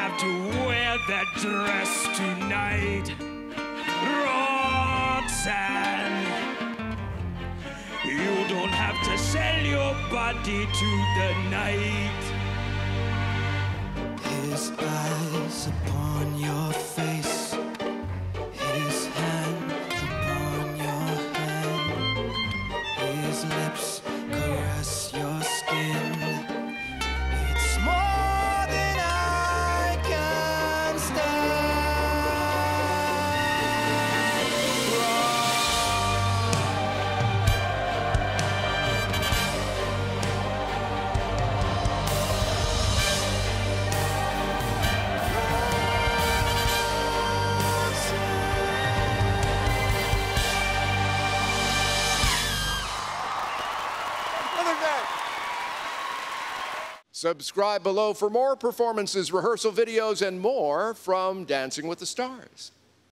have to wear that dress tonight, Roxanne. You don't have to sell your body to the night. His eyes upon your face, his hand upon your hand, his lips caress your skin. Subscribe below for more performances, rehearsal videos, and more from Dancing with the Stars.